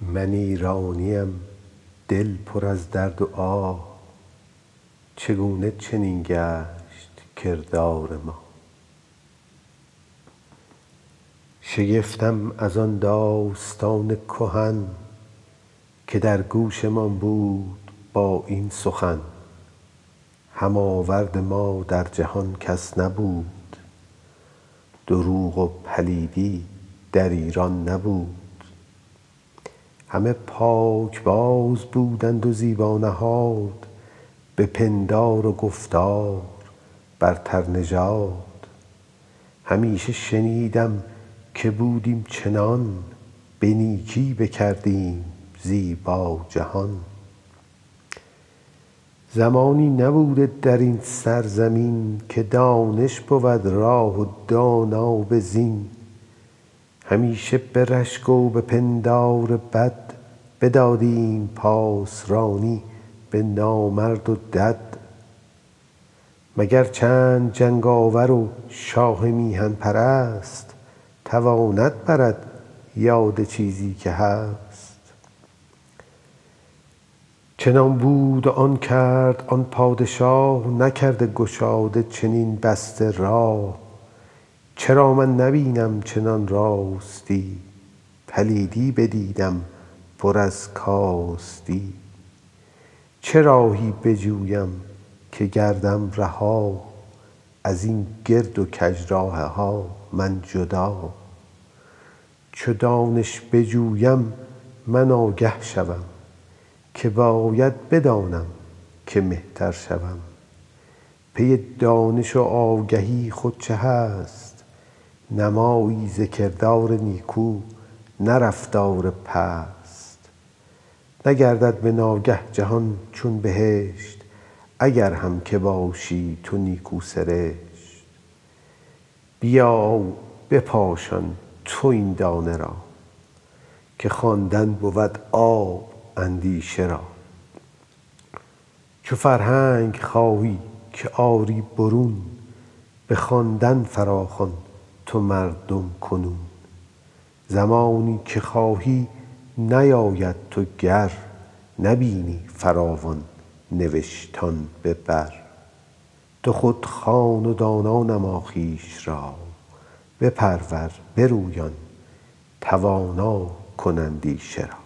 من ایرانیم دل پر از درد و آه، چگونه چنین گشت کردار ما؟ شگفتم از آن داستان کهن که در گوشمان بود با این سخن، هم آورد ما در جهان کس نبود، دروغ و پلیدی در ایران نبود. همه پاک باز بودند و زیبا نهاد، به پندار و گفتار برتر نژاد. همیشه شنیدم که بودیم چنان، به نیکی بکردیم زیبا جهان. زمانی نبوده در این سرزمین که دانش بود راه و دانا به زین. همیشه به رشک و به پندار بد، بدادیم پاسرانی به نامرد و دد. مگر چند جنگاور و شاه میهن پرست، تواند برد یاد چیزی که هست. چنان بود آن کرد آن پادشاه، نکرده گشاده چنین بسته راه. چرا من نبینم چنان راستی، پلیدی بدیدم پر از کاستی. چه راهی بجویم که گردم رها، از این گرد و کجراه ها من جدا. چو دانش بجویم من آگه شوم، که باید بدانم که مهتر شوم. پی دانش و آگهی خود چه هست، نمایی ز کردار نیکو نه رفتار پست. نگردد به ناگه جهان چون بهشت، اگر هم که باشی تو نیکو سرشت. بیا بپاشان تو این دانه را، که خواندن بود آب اندیشه را. چو فرهنگ خواهی که آری برون، به خواندن فراخوان تو مردم کنون. زمانی که خواهی نیاید تو گر، نبینی فراوان نوشتان ببر. تو خود خوان و دانا نما خویش را، بپرور برویان توانا کن اندیشه را.